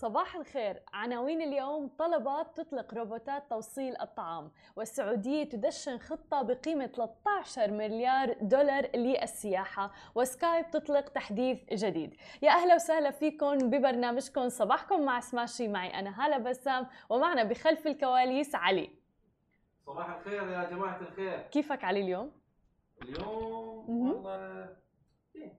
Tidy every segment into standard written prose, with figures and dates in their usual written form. صباح الخير. عناوين اليوم: طلبات تطلق روبوتات توصيل الطعام، والسعودية تدشن خطة بقيمة 13 مليار دولار للسياحة، وسكايب تطلق تحديث جديد. يا أهلا وسهلا فيكم ببرنامجكم صباحكم مع سماشي. معي أنا هالة بسام، ومعنا بخلف الكواليس علي. صباح الخير يا جماعة الخير. كيفك علي اليوم؟ اليوم والله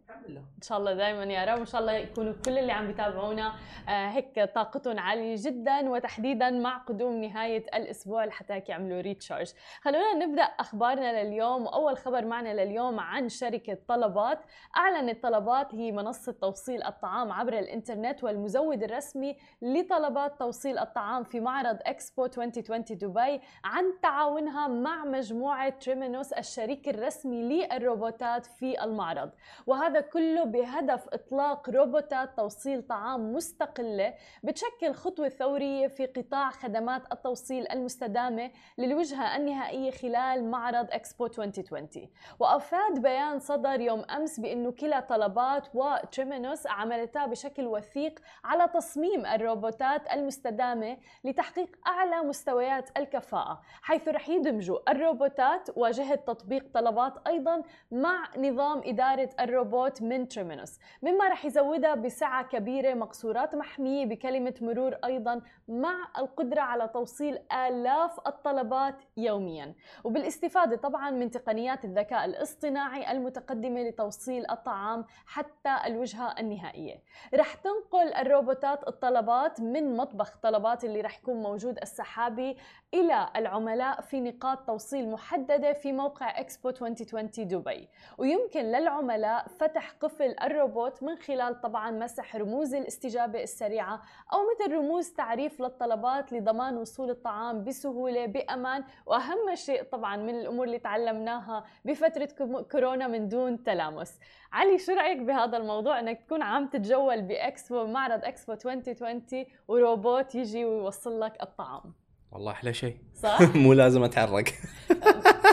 الحمد لله، ان شاء الله دائما يا رب، وان شاء الله يكونوا كل اللي عم بيتابعونا هيك طاقتهم عاليه جدا، وتحديدا مع قدوم نهايه الاسبوع لحتى يعملوا ريتشارج. خلونا نبدا اخبارنا لليوم، واول خبر معنا لليوم عن شركه طلبات. اعلنت طلبات هي منصه توصيل الطعام عبر الانترنت والمزود الرسمي لطلبات توصيل الطعام في معرض إكسبو 2020 دبي عن تعاونها مع مجموعه تريمينوس الشريك الرسمي للروبوتات في المعرض، وهذا كله بهدف إطلاق روبوتات توصيل طعام مستقلة بتشكل خطوة ثورية في قطاع خدمات التوصيل المستدامة للوجهة النهائية خلال معرض إكسبو 2020. وأفاد بيان صدر يوم أمس بأنه كلا طلبات وتريمينوس عملتا بشكل وثيق على تصميم الروبوتات المستدامة لتحقيق أعلى مستويات الكفاءة، حيث رح يدمجوا الروبوتات وجهة تطبيق طلبات أيضا مع نظام إدارة الروبوت من تريمينوس، مما رح يزودها بسعة كبيرة، مقصورات محمية بكلمة مرور أيضا، مع القدرة على توصيل آلاف الطلبات يوميا، وبالاستفادة طبعا من تقنيات الذكاء الاصطناعي المتقدمة لتوصيل الطعام حتى الوجهة النهائية. رح تنقل الروبوتات الطلبات من مطبخ طلبات اللي رح يكون موجود السحابي إلى العملاء في نقاط توصيل محددة في موقع إكسبو 2020 دبي، ويمكن للعملاء فتح قفل الروبوت من خلال طبعا مسح رموز الاستجابة السريعة أو مثل رموز تعريف للطلبات لضمان وصول الطعام بسهولة بأمان، وأهم شيء طبعا من الأمور اللي تعلمناها بفترة كورونا من دون تلامس. علي، شو رأيك بهذا الموضوع انك تكون عم تتجول بإكسبو، معرض إكسبو 2020، وروبوت يجي ويوصل لك الطعام؟ والله أحلى شيء، صح؟ مو لازم أتحرك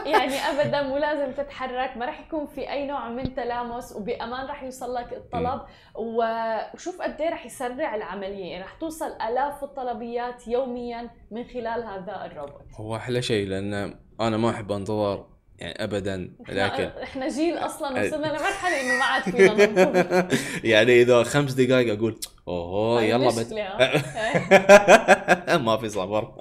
يعني أبداً، مو لازم تتحرك، ما رح يكون في أي نوع من تلامس، وبأمان رح يوصل لك الطلب. وشوف قد إيه رح يسرع العملية، يعني رح توصل آلاف الطلبيات يومياً من خلال هذا الروبوت. هو أحلى شيء، لأن أنا ما أحب أنتظر يعني أبداً. لكن إحنا جيل أصلاً وصلنا لمرحلة إنه ما عاد فينا ننتظر يعني إذا 5 دقايق أقول اوه يلا ما في صبر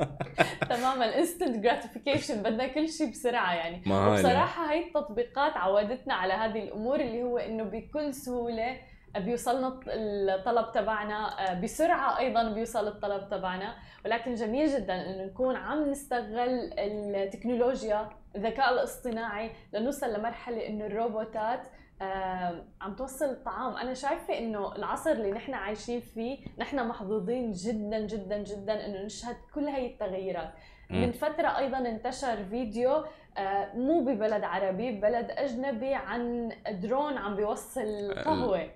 تماما، الانستنت جراتيفيكيشن، بدنا كل شيء بسرعه يعني. بصراحه هاي التطبيقات عودتنا على هذه الامور، اللي هو انه بكل سهوله بيوصلنا الطلب تبعنا، بسرعه ايضا بيوصل الطلب تبعنا. ولكن جميل جدا انه نكون عم نستغل التكنولوجيا، الذكاء الاصطناعي، لنوصل لمرحله انه الروبوتات عم توصل الطعام. أنا شايفة إنه العصر اللي نحن عايشين فيه نحن محظوظين جدا جدا جدا إنه نشهد كل هاي التغييرات. من فترة أيضا انتشر فيديو مو ببلد عربي، ببلد أجنبي، عن درون عم بيوصل قهوة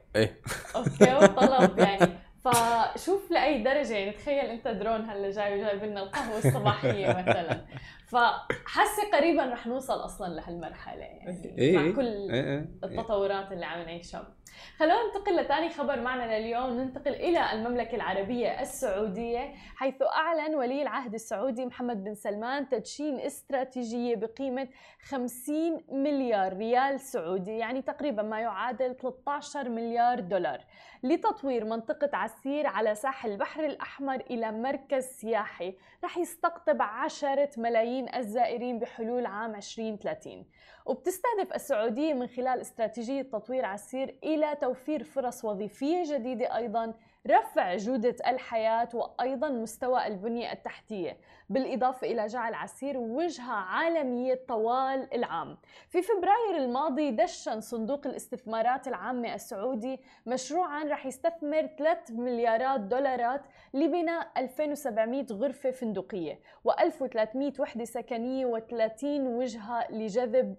أوكي وطلب يعني. فشوف لأي درجة يعني، تخيل أنت درون هلا جاي وجايب لنا القهوة الصباحية مثلا، فحسي قريبا رح نوصل أصلا لهالمرحلة يعني مع كل التطورات اللي عم نعيشها. خلونا ننتقل لثاني خبر معنا لليوم، ننتقل إلى المملكة العربية السعودية، حيث أعلن ولي العهد السعودي محمد بن سلمان تدشين استراتيجية بقيمة 50 مليار ريال سعودي، يعني تقريبا ما يعادل 13 مليار دولار، لتطوير منطقة عسير على ساحل البحر الأحمر إلى مركز سياحي رح يستقطب 10 ملايين الزائرين بحلول عام 2030. وبتستهدف السعودية من خلال استراتيجية تطوير عسير إلى توفير فرص وظيفية جديدة أيضاً، رفع جودة الحياة، وأيضاً مستوى البنية التحتية، بالإضافة إلى جعل عسير وجهة عالمية طوال العام. في فبراير الماضي دشن صندوق الاستثمارات العامة السعودي مشروعاً رح يستثمر 3 مليارات دولارات لبناء 2700 غرفة فندقية و1300 وحدة سكنية و30 وجهة لجذب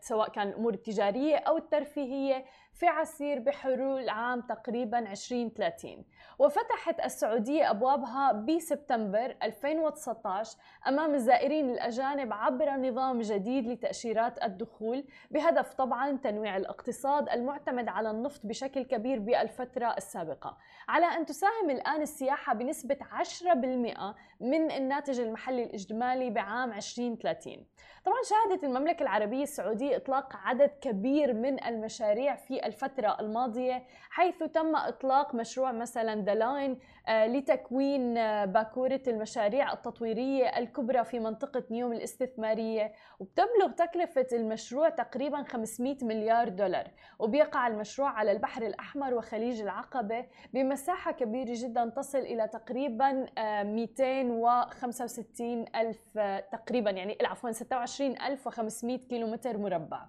سواء كان الأمور التجارية أو الترفيهية في عسير بحلول عام تقريبا 2030. وفتحت السعودية أبوابها بسبتمبر 2019 أمام الزائرين الأجانب عبر نظام جديد لتأشيرات الدخول، بهدف طبعا تنويع الاقتصاد المعتمد على النفط بشكل كبير بالفترة السابقة، على أن تساهم الآن السياحة بنسبة 10% من الناتج المحلي الإجمالي بعام 2030. طبعا شهدت المملكة العربية السعودية إطلاق عدد كبير من المشاريع في الفترة الماضية، حيث تم إطلاق مشروع مثلا دلاين لتكوين باكورة المشاريع التطويرية الكبرى في منطقة نيوم الاستثمارية، وبتبلغ تكلفة المشروع تقريبا 500 مليار دولار، وبيقع المشروع على البحر الأحمر وخليج العقبة بمساحة كبيرة جدا تصل إلى تقريبا 265 ألف تقريبا يعني عفوا 26,500 كيلومتر مربع.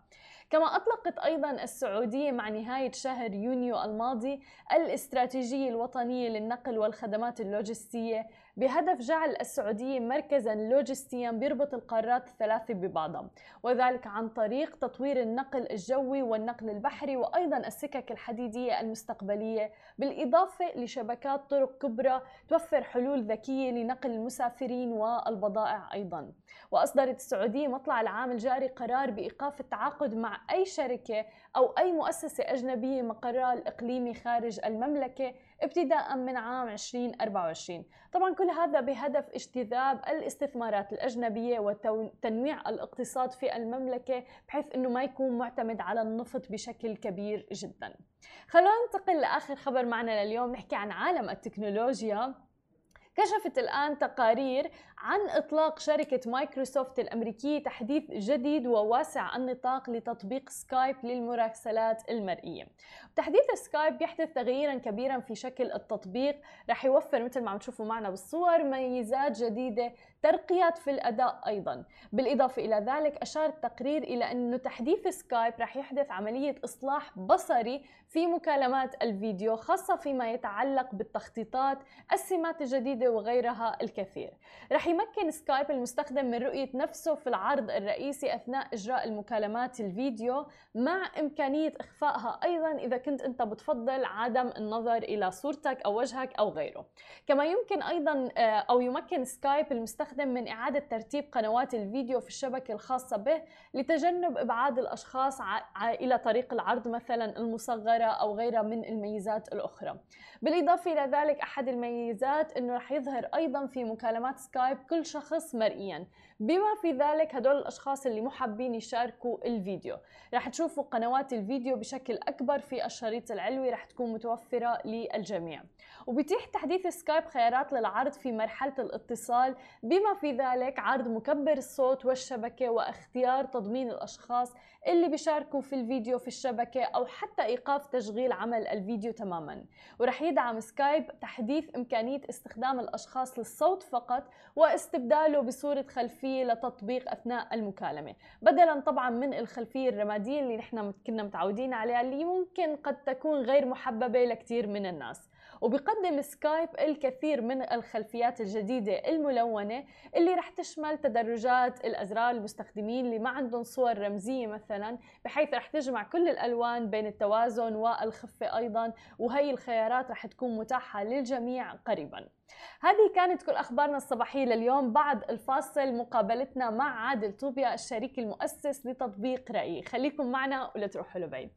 كما أطلقت أيضا السعودية مع نهاية شهر يونيو الماضي الاستراتيجية الوطنية للنقل والخدمات اللوجستية، بهدف جعل السعودية مركزا لوجستيا بيربط القارات الثلاثة ببعضها، وذلك عن طريق تطوير النقل الجوي والنقل البحري وأيضا السكك الحديدية المستقبلية، بالإضافة لشبكات طرق كبرى توفر حلول ذكية لنقل المسافرين والبضائع أيضا. وأصدرت السعودية مطلع العام الجاري قرار بإيقاف التعاقد مع أي شركة أو أي مؤسسة أجنبية مقرها الإقليمي خارج المملكة ابتداء من عام 2024. طبعا كل هذا بهدف اجتذاب الاستثمارات الأجنبية وتنويع الاقتصاد في المملكة، بحيث أنه ما يكون معتمد على النفط بشكل كبير جدا. خلونا ننتقل لآخر خبر معنا لليوم، نحكي عن عالم التكنولوجيا. كشفت الآن تقارير عن إطلاق شركة مايكروسوفت الأمريكية تحديث جديد وواسع النطاق لتطبيق سكايب للمراسلات المرئية. تحديث سكايب يحدث تغييرا كبيرا في شكل التطبيق، رح يوفر مثل ما عم تشوفوا معنا بالصور ميزات جديدة، ترقيات في الأداء أيضا. بالإضافة إلى ذلك أشار التقرير إلى أنه تحديث سكايب رح يحدث عملية إصلاح بصري في مكالمات الفيديو، خاصة فيما يتعلق بالتخطيطات، السمات الجديدة وغيرها الكثير. رح يمكن سكايب المستخدم من رؤية نفسه في العرض الرئيسي أثناء إجراء المكالمات الفيديو، مع إمكانية إخفائها أيضاً إذا كنت أنت بتفضل عدم النظر إلى صورتك أو وجهك أو غيره. كما يمكن أيضاً أو يمكن سكايب المستخدم من إعادة ترتيب قنوات الفيديو في الشبكة الخاصة به لتجنب إبعاد الأشخاص إلى طريق العرض مثلاً المصغرة أو غيرها من الميزات الأخرى. بالإضافة إلى ذلك أحد الميزات إنه رح يظهر أيضاً في مكالمات سكايب كل شخص مرئياً، بما في ذلك هدول الأشخاص اللي محبين يشاركوا الفيديو. رح تشوفوا قنوات الفيديو بشكل أكبر في الشريط العلوي، رح تكون متوفرة للجميع. وبيتيح تحديث سكايب خيارات للعرض في مرحلة الاتصال، بما في ذلك عرض مكبر الصوت والشبكة، واختيار تضمين الأشخاص اللي بيشاركوا في الفيديو في الشبكة، أو حتى إيقاف تشغيل عمل الفيديو تماماً. ورح يدعم سكايب تحديث إمكانية استخدام الأشخاص للصوت فقط، واستبداله بصورة خلفية لتطبيق أثناء المكالمة، بدلاً طبعاً من الخلفية الرمادية اللي نحن كنا متعودين عليها، اللي ممكن قد تكون غير محببة لكثير من الناس. وبيقدم سكايب الكثير من الخلفيات الجديدة الملونة، اللي رح تشمل تدرجات الأزرار المستخدمين اللي ما عندهم صور رمزية مثلاً، بحيث رح تجمع كل الألوان بين التوازن والخفة أيضاً. وهي الخيارات رح تكون متاحة للجميع قريباً. هذه كانت كل أخبارنا الصباحية لليوم. بعد الفاصل مقابلتنا مع عادل توبيا الشريك المؤسس لتطبيق رأي. خليكم معنا ولا تروحوا لبعيد.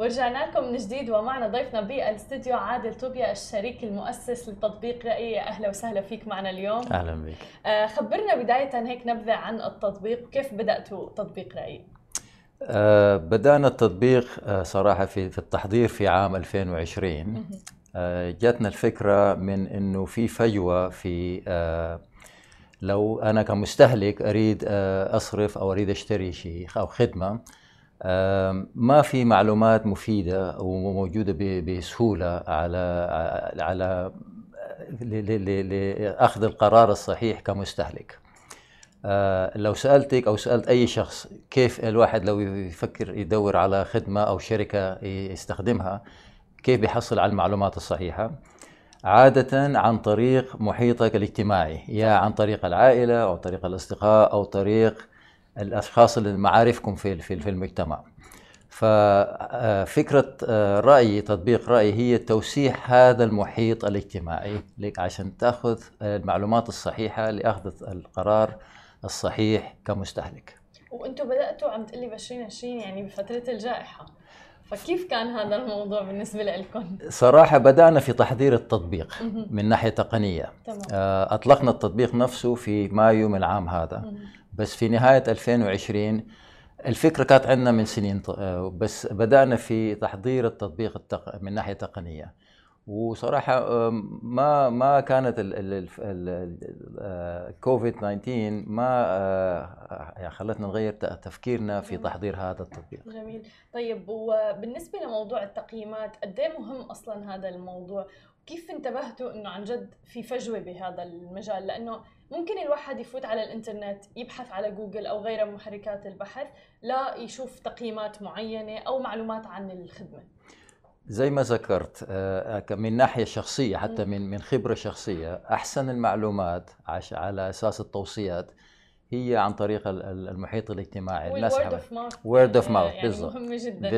ورجعنا لكم من جديد، ومعنا ضيفنا بالاستديو عادل توبيا الشريك المؤسس لتطبيق رأي. أهلا وسهلا فيك معنا اليوم. أهلا بك. خبرنا بداية هيك نبذة عن التطبيق، كيف بدأتوا تطبيق رأي؟ بدأنا التطبيق صراحة في التحضير في عام 2020. جاتنا الفكرة من أنه في فجوة في لو أنا كمستهلك أريد أصرف أو أريد أشتري شيء أو خدمة، ما في معلومات مفيدة وموجودة بسهولة على لأخذ القرار الصحيح كمستهلك. لو سألتك أو سألت أي شخص كيف الواحد لو يفكر يدور على خدمة أو شركة يستخدمها كيف بيحصل على المعلومات الصحيحة؟ عادة عن طريق محيطك الاجتماعي، يا عن طريق العائلة أو طريق الأصدقاء أو طريق الاشخاص اللي معارفكم في المجتمع. ففكرة رأي، تطبيق رأي، هي توسيع هذا المحيط الاجتماعي لك عشان تأخذ المعلومات الصحيحة لأخذ القرار الصحيح كمستهلك. وانتم بدأتوا عم تقلي ب 2020 يعني بفترة الجائحة، فكيف كان هذا الموضوع بالنسبة لكم؟ صراحة بدأنا في تحضير التطبيق من ناحية تقنية. أطلقنا التطبيق نفسه في مايو من العام هذا، بس في نهاية 2020 الفكرة كانت عندنا من سنين، بس بدأنا في تحضير التطبيق من ناحية تقنية. وصراحة ما كانت الكوفيد 19 ما خلتنا نغير تفكيرنا في تحضير هذا التطبيق. جميل. طيب، وبالنسبة لموضوع التقييمات، قد ايه مهم اصلا هذا الموضوع؟ كيف انتبهتوا انه عن جد في فجوه بهذا المجال؟ لانه ممكن الواحد يفوت على الانترنت يبحث على جوجل او غيره من محركات البحث لا يشوف تقييمات معينه او معلومات عن الخدمه. زي ما ذكرت، من ناحيه شخصيه حتى من خبره شخصيه، احسن المعلومات على اساس التوصيات هي عن طريق المحيط الاجتماعي، الناس وورد اوف ماوث. بالضبط، مهمه جدا.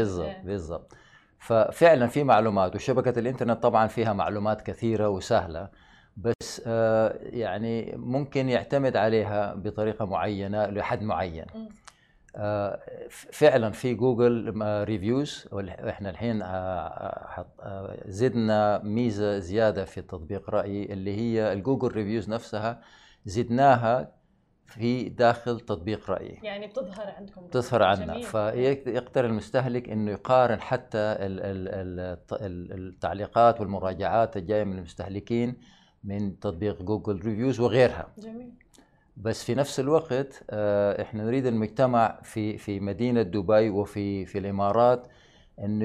بالضبط. ففعلا في معلومات، وشبكة الانترنت طبعا فيها معلومات كثيرة وسهلة، بس يعني ممكن يعتمد عليها بطريقة معينة لحد معين. فعلا في جوجل ريفيوز، واحنا الحين زدنا ميزة زيادة في تطبيق رأيي اللي هي الجوجل ريفيوز نفسها، زدناها في داخل تطبيق رأيي، يعني بتظهر عندكم، بتظهر عندنا، فيقدر المستهلك انه يقارن حتى التعليقات والمراجعات الجايه من المستهلكين من تطبيق جوجل ريفيوز وغيرها. جميل. بس في نفس الوقت احنا نريد المجتمع في مدينه دبي وفي الامارات انه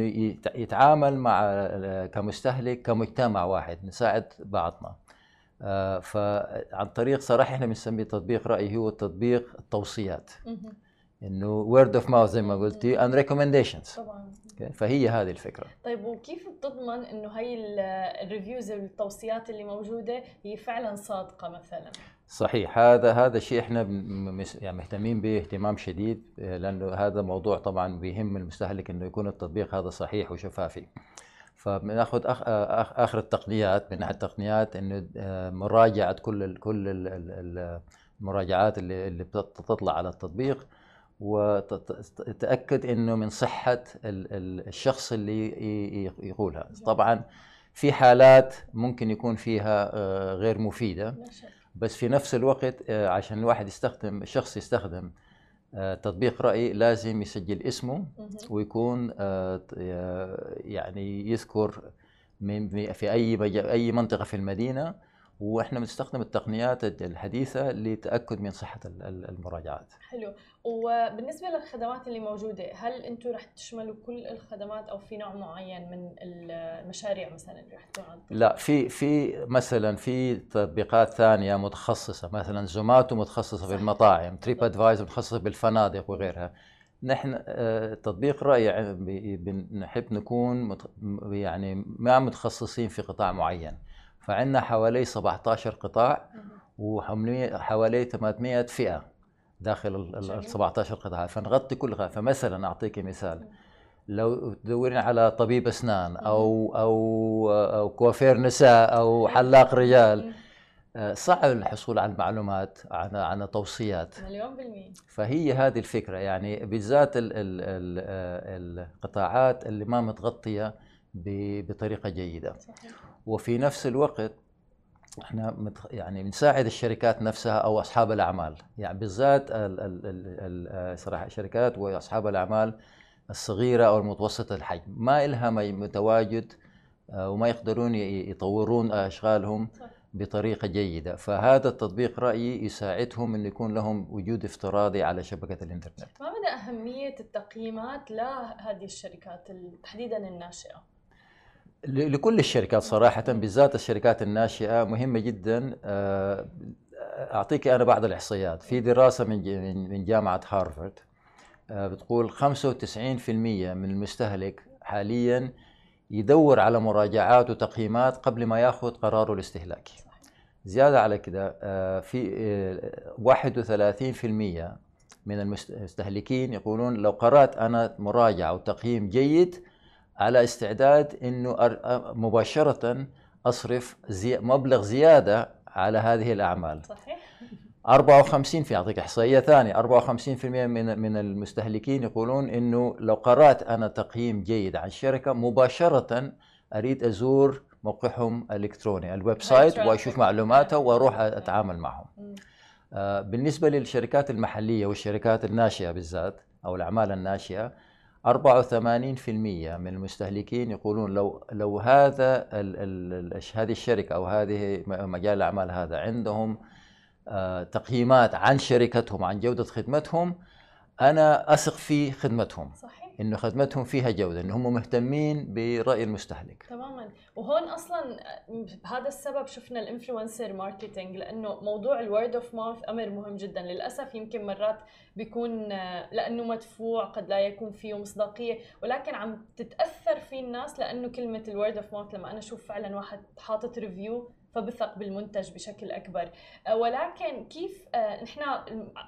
يتعامل مع كمستهلك كمجتمع واحد، نساعد بعضنا. فعن طريق، صراحة احنا بنسميه تطبيق رأي هو تطبيق التوصيات، انه وورد اوف ماوث زي ما قلتي، اند ريكومنديشنز طبعا. فهي هذه الفكرة. طيب، وكيف بتضمن انه هي الريفيوز والتوصيات اللي موجودة هي فعلا صادقة مثلا؟ صحيح، هذا الشيء احنا يعني مهتمين به اهتمام شديد، لانه هذا موضوع طبعا بيهم المستهلك انه يكون التطبيق هذا صحيح وشفافي. فبناخذ اخر التقنيات، من ناحيه التقنيات انه مراجعه كل المراجعات اللي بتطلع على التطبيق، وتتاكد انه من صحه الشخص اللي يقولها. طبعا في حالات ممكن يكون فيها غير مفيده، بس في نفس الوقت عشان الواحد يستخدم، الشخص يستخدم تطبيق رأي، لازم يسجل اسمه ويكون يعني يذكر في أي منطقة في المدينة. واحنا بنستخدم التقنيات الحديثة لتأكد من صحة المراجعات. حلو. وبالنسبة للخدمات اللي موجودة، هل انتم رح تشملوا كل الخدمات او في نوع معين من المشاريع مثلا اللي رح تكون؟ لا، في مثلا في تطبيقات ثانية متخصصة، مثلا زوماتو متخصصة في المطاعم، تريب ادفايز متخصصة بالفنادق وغيرها. نحن تطبيق رأي بنحب نكون يعني ما متخصصين في قطاع معين، فعندنا حوالي 17 قطاع وحوالي 800 فئة داخل ال 17 قطاع، فنغطي كل قطاع. فمثلا أعطيك مثال، لو تدورين على طبيب أسنان أو كوافير نساء أو حلاق رجال، صعب الحصول على المعلومات عن توصيات مليون بالمئة. فهي هذه الفكرة، يعني بالذات القطاعات اللي ما متغطية بطريقة جيدة. صحيح. وفي نفس الوقت احنا يعني بنساعد الشركات نفسها او اصحاب الاعمال، يعني بالذات صراحه الشركات واصحاب الاعمال الصغيره او المتوسطه الحجم، ما إلها متواجد وما يقدرون يطورون اشغالهم بطريقه جيده، فهذا التطبيق رأيي يساعدهم انه يكون لهم وجود افتراضي على شبكه الانترنت. ما مدى اهميه التقييمات لهذه الشركات تحديدا الناشئه؟ لكل الشركات صراحة، بالذات الشركات الناشئة مهمة جدا. أعطيك أنا بعض الإحصائيات، في دراسة من جامعة هارفارد بتقول 95% من المستهلك حاليا يدور على مراجعات وتقييمات قبل ما يأخذ قراره الاستهلاكي. زيادة على كده، في 31% من المستهلكين يقولون لو قرأت أنا مراجعة وتقييم جيد على استعداد أنه مباشرة أصرف مبلغ زيادة على هذه الأعمال. صحيح. 54% أعطيك إحصائية ثانية، 54% من المستهلكين يقولون أنه لو قرأت أنا تقييم جيد عن الشركة مباشرة أريد أزور موقعهم الإلكتروني الويب سايت وأشوف معلوماته وأروح أتعامل معهم. بالنسبة للشركات المحلية والشركات الناشئة بالذات أو الأعمال الناشئة 84% من المستهلكين يقولون لو هذا هذه الشركة أو هذه مجال الأعمال هذا عندهم تقييمات عن شركتهم عن جودة خدمتهم أنا أثق في خدمتهم. صحيح. إنه خدمتهم فيها جودة، إن هم مهتمين برأي المستهلك. تماماً، وهون أصلاً بهذا السبب شفنا الإنفلونسر ماركتينج، لأنه موضوع الورد أوف ماوث أمر مهم جداً. للأسف يمكن مرات بيكون لأنه مدفوع قد لا يكون فيه مصداقية، ولكن عم تتأثر فيه الناس لأنه كلمة الورد أوف ماوث، لما أنا أشوف فعلاً واحد حاطط ريفيو فبثق بالمنتج بشكل أكبر. ولكن كيف نحن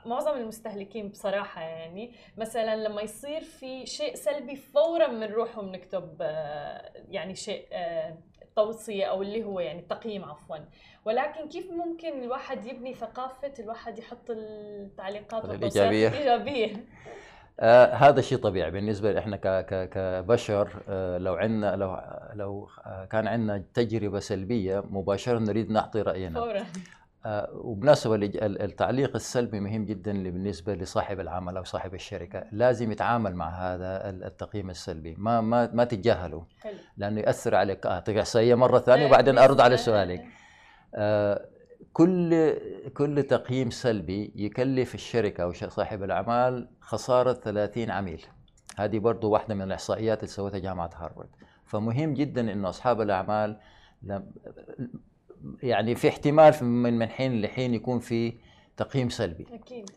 معظم المستهلكين بصراحة يعني مثلا لما يصير في شيء سلبي فورا بنروح وبنكتب يعني شيء توصية أو اللي هو يعني تقييم عفوا، ولكن كيف ممكن الواحد يبني ثقافة الواحد يحط التعليقات والإيجابية الإيجابية؟ هذا شيء طبيعي بالنسبة لإحنا كبشر. لو كان عندنا تجربة سلبية مباشرة نريد نعطي رأينا فورا. وبالنسبة التعليق السلبي مهم جدا بالنسبة لصاحب العمل أو صاحب الشركة، لازم يتعامل مع هذا التقييم السلبي، ما تتجاهله لأنه يأثر عليك. أعطيك إحصائية مرة ثانية وبعدين أرد على سؤالك. كل تقييم سلبي يكلف الشركة أو صاحب الأعمال خسارة 30 عميل. هذه برضو واحدة من الإحصائيات اللي سوتها جامعة هارفارد. فمهم جدا إنه أصحاب الأعمال يعني في احتمال من حين لحين يكون في تقييم سلبي. أكيد.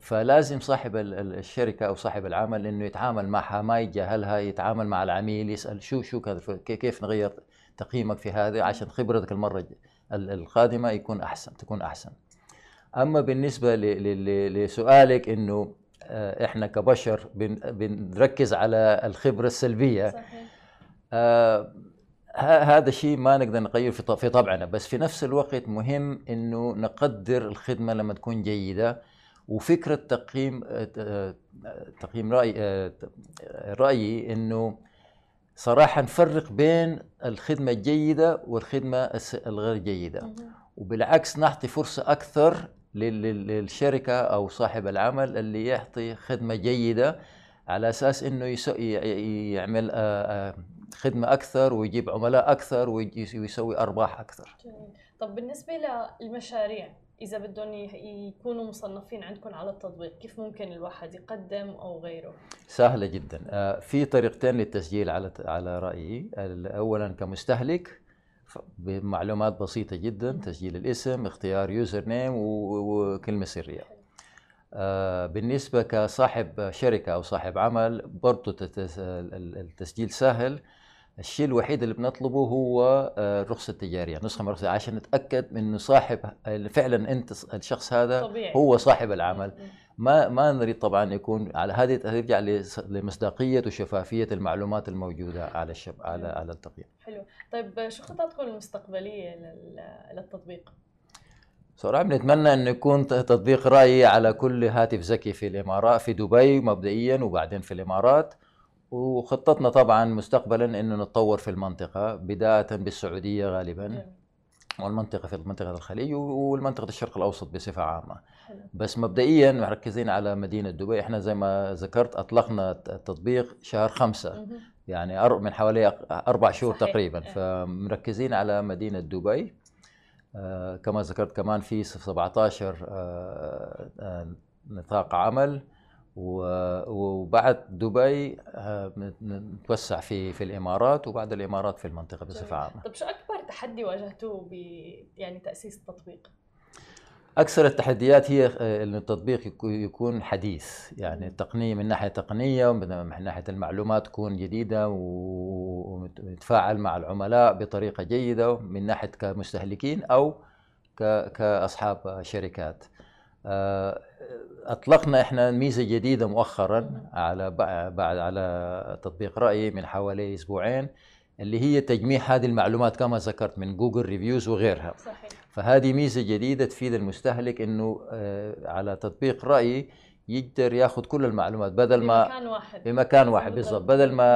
فلازم صاحب الشركة أو صاحب العمل إنه يتعامل معها، ما يتجاهلها، يتعامل مع العميل، يسأل شو كيف نغير تقييمك في هذا عشان خبرتك المرة القادمة تكون أحسن. أما بالنسبة لسؤالك إنه إحنا كبشر بنركز على الخبرة السلبية. صحيح. هذا شيء ما نقدر نغير في طبعنا، بس في نفس الوقت مهم إنه نقدر الخدمة لما تكون جيدة. وفكرة تقييم رأيي إنه صراحة نفرق بين الخدمة الجيدة والخدمة الغير جيدة، وبالعكس نعطي فرصة أكثر للشركة أو صاحب العمل اللي يعطي خدمة جيدة على أساس إنه يعمل خدمة أكثر ويجيب عملاء أكثر ويسوي أرباح أكثر. طب بالنسبة للمشاريع إذا بدهم يكونوا مصنفين عندكم على التطبيق، كيف ممكن الواحد يقدم أو غيره؟ سهلة جدا. في طريقتين للتسجيل على رأيي. أولا كمستهلك بمعلومات بسيطة جدا، تسجيل الاسم، اختيار يوزر نيم وكلمة سرية. بالنسبة كصاحب شركة أو صاحب عمل برضو التسجيل سهل. الشيء الوحيد اللي بنطلبه هو الرخصة التجارية، نسخة من الرخصة عشان نتأكد إنه صاحب فعلا أنت الشخص هذا طبيعي. هو صاحب العمل. ما نريد طبعا يكون على هذه ترجع لمصداقية وشفافية المعلومات الموجودة على على التقييم. حلو. طيب شو خططكم المستقبلية للتطبيق؟ صراحة بنتمنى أن يكون تطبيق رأي على كل هاتف ذكي في الإمارات، في دبي مبدئيا وبعدين في الإمارات. وخطتنا طبعا مستقبلا انه نتطور في المنطقه، بدايه بالسعوديه غالبا والمنطقه في منطقه الخليج والمنطقه الشرق الاوسط بصفه عامه. بس مبدئيا مركزين على مدينه دبي. احنا زي ما ذكرت اطلقنا التطبيق شهر 5 يعني من حوالي 4 شهور تقريبا. فمركزين على مدينه دبي. كما ذكرت كمان في 17 نطاق عمل، وبعد دبي نتوسع في الامارات وبعد الامارات في المنطقه بصفه عامه. طب شو اكبر تحدي واجهتوه يعني تاسيس التطبيق؟ اكثر التحديات هي ان التطبيق يكون حديث، يعني التقنيه من ناحيه تقنيه ومن ناحيه المعلومات تكون جديده ونتفاعل مع العملاء بطريقه جيده من ناحيه كمستهلكين او كاصحاب شركات. أطلقنا إحنا ميزة جديدة مؤخراً على تطبيق رأي من حوالي أسبوعين، اللي هي تجميع هذه المعلومات كما ذكرت من جوجل ريفيوز وغيرها. صحيح. فهذه ميزة جديدة تفيد المستهلك إنه على تطبيق رأي يقدر ياخذ كل المعلومات بدل ما بمكان واحد بالضبط، بدل ما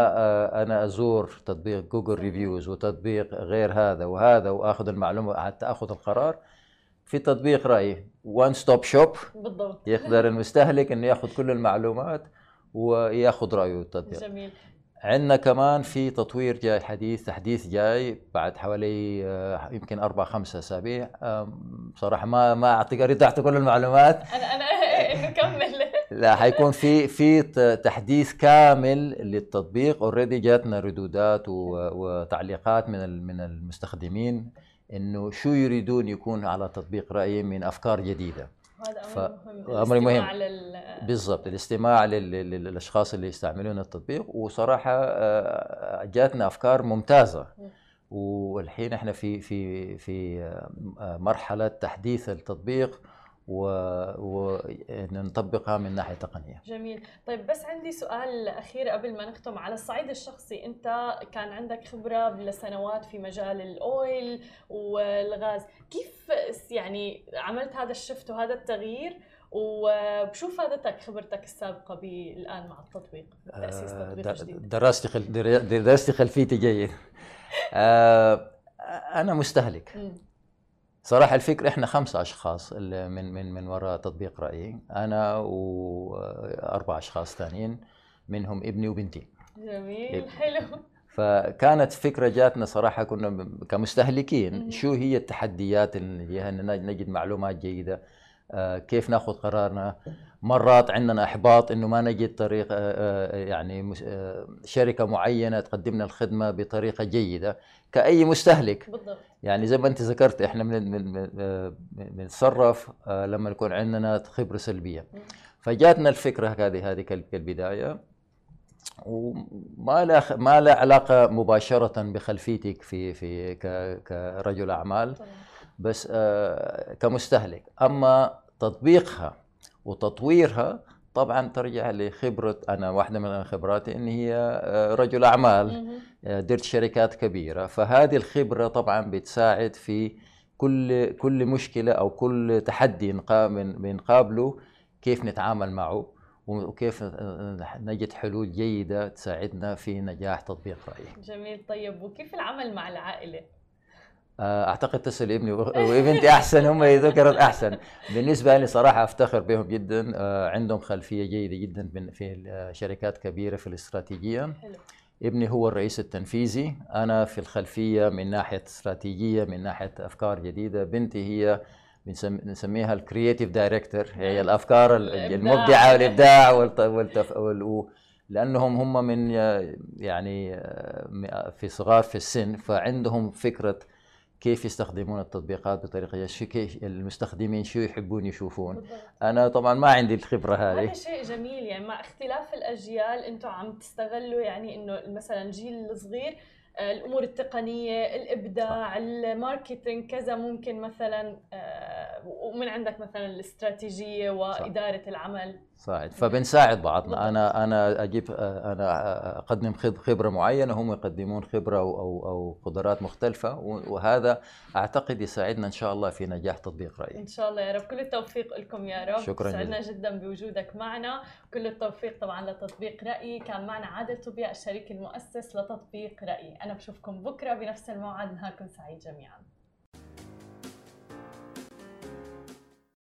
انا ازور تطبيق جوجل ريفيوز وتطبيق غير هذا وهذا واخذ المعلومه حتى اخذ القرار. في تطبيق رأي وان ستوب شوب بالضبط، يقدر المستهلك انه ياخذ كل المعلومات وياخذ رايه التطبيق. جميل. عندنا كمان في تطوير جاي حديث، تحديث جاي بعد حوالي يمكن 4-5 أسابيع. بصراحه ما قريت تحت كل المعلومات، انا نكمل. لا، حيكون في تحديث كامل للتطبيق. اوريدي جاتنا ردودات وتعليقات من المستخدمين انه شو يريدون يكون على تطبيق رأي من افكار جديده. هذا امر مهم بالضبط، الاستماع للاشخاص اللي يستعملون التطبيق. وصراحه جاتنا افكار ممتازه، والحين احنا في مرحله تحديث التطبيق ونطبقها من ناحية تقنية. جميل. طيب، بس عندي سؤال أخير قبل ما نختم. على الصعيد الشخصي، أنت كان عندك خبرة لسنوات في مجال الأويل والغاز، كيف يعني عملت هذا الشفت وهذا التغيير، وشو فادتك خبرتك السابقة الآن مع التطبيق، تأسيس تطبيق جديد؟ دراستي خلفيتي جيد. أنا مستهلك. صراحة الفكرة احنا 5 أشخاص من وراء تطبيق رأيي، انا و4 أشخاص ثانيين منهم ابني وبنتي. جميل. حلو. فكانت فكرة جاتنا صراحة، كنا كمستهلكين شو هي التحديات اللي نجد معلومات جيدة، كيف ناخذ قرارنا. مرات عندنا احباط انه ما نجد طريق، يعني شركه معينه تقدم لنا الخدمه بطريقه جيده كاي مستهلك. بالضبط. يعني زي ما انت ذكرت احنا بنتصرف لما يكون عندنا خبره سلبيه. فجاتنا الفكره هذه كالبدايه، وما لا علاقه مباشره بخلفيتك في كرجل اعمال. طبعا. بس كمستهلك. اما تطبيقها وتطويرها طبعا ترجع لخبره. انا واحده من خبراتي ان هي رجل اعمال، درت شركات كبيره، فهذه الخبره طبعا بتساعد في كل مشكله او كل تحدي بنقابله، كيف نتعامل معه وكيف نجد حلول جيده تساعدنا في نجاح تطبيق رأيي. جميل. طيب، وكيف العمل مع العائله؟ اعتقد تسأل ابني وابنتي احسن، هم ذكرت احسن. بالنسبه لي صراحه افتخر بهم جدا، عندهم خلفيه جيده جدا في شركات كبيره في الاستراتيجيه. حلو. ابني هو الرئيس التنفيذي، انا في الخلفيه من ناحيه استراتيجيه، من ناحيه افكار جديده. بنتي هي بنسميها الكرييتيف دايركتور، هي الافكار المبدعه والابداع لانهم هم من يعني في صغار في السن، فعندهم فكره كيف يستخدمون التطبيقات بطريقه، المستخدمين شو يحبون يشوفون. بالضبط. انا طبعا ما عندي الخبره هذه. هذا شيء جميل، يعني مع اختلاف الاجيال انتم عم تستغلوا، يعني انه مثلا جيل الصغير الامور التقنيه، الابداع، الماركتينج كذا، ممكن مثلا ومن عندك مثلا الاستراتيجيه واداره العمل. صحيح. فبنساعد بعضنا. بالضبط. انا اقدم خبره معينه، هم يقدمون خبره او قدرات مختلفه، وهذا اعتقد يساعدنا ان شاء الله في نجاح تطبيق رأيي. ان شاء الله يا رب. كل التوفيق لكم يا رب. شكرا. سعدنا جدا بوجودك معنا. كل التوفيق طبعا لتطبيق رأيي. كان معنا عادل توبيا، الشريك المؤسس لتطبيق رأيي. انا بشوفكم بكره بنفس الموعد. نهاركم سعيد جميعا.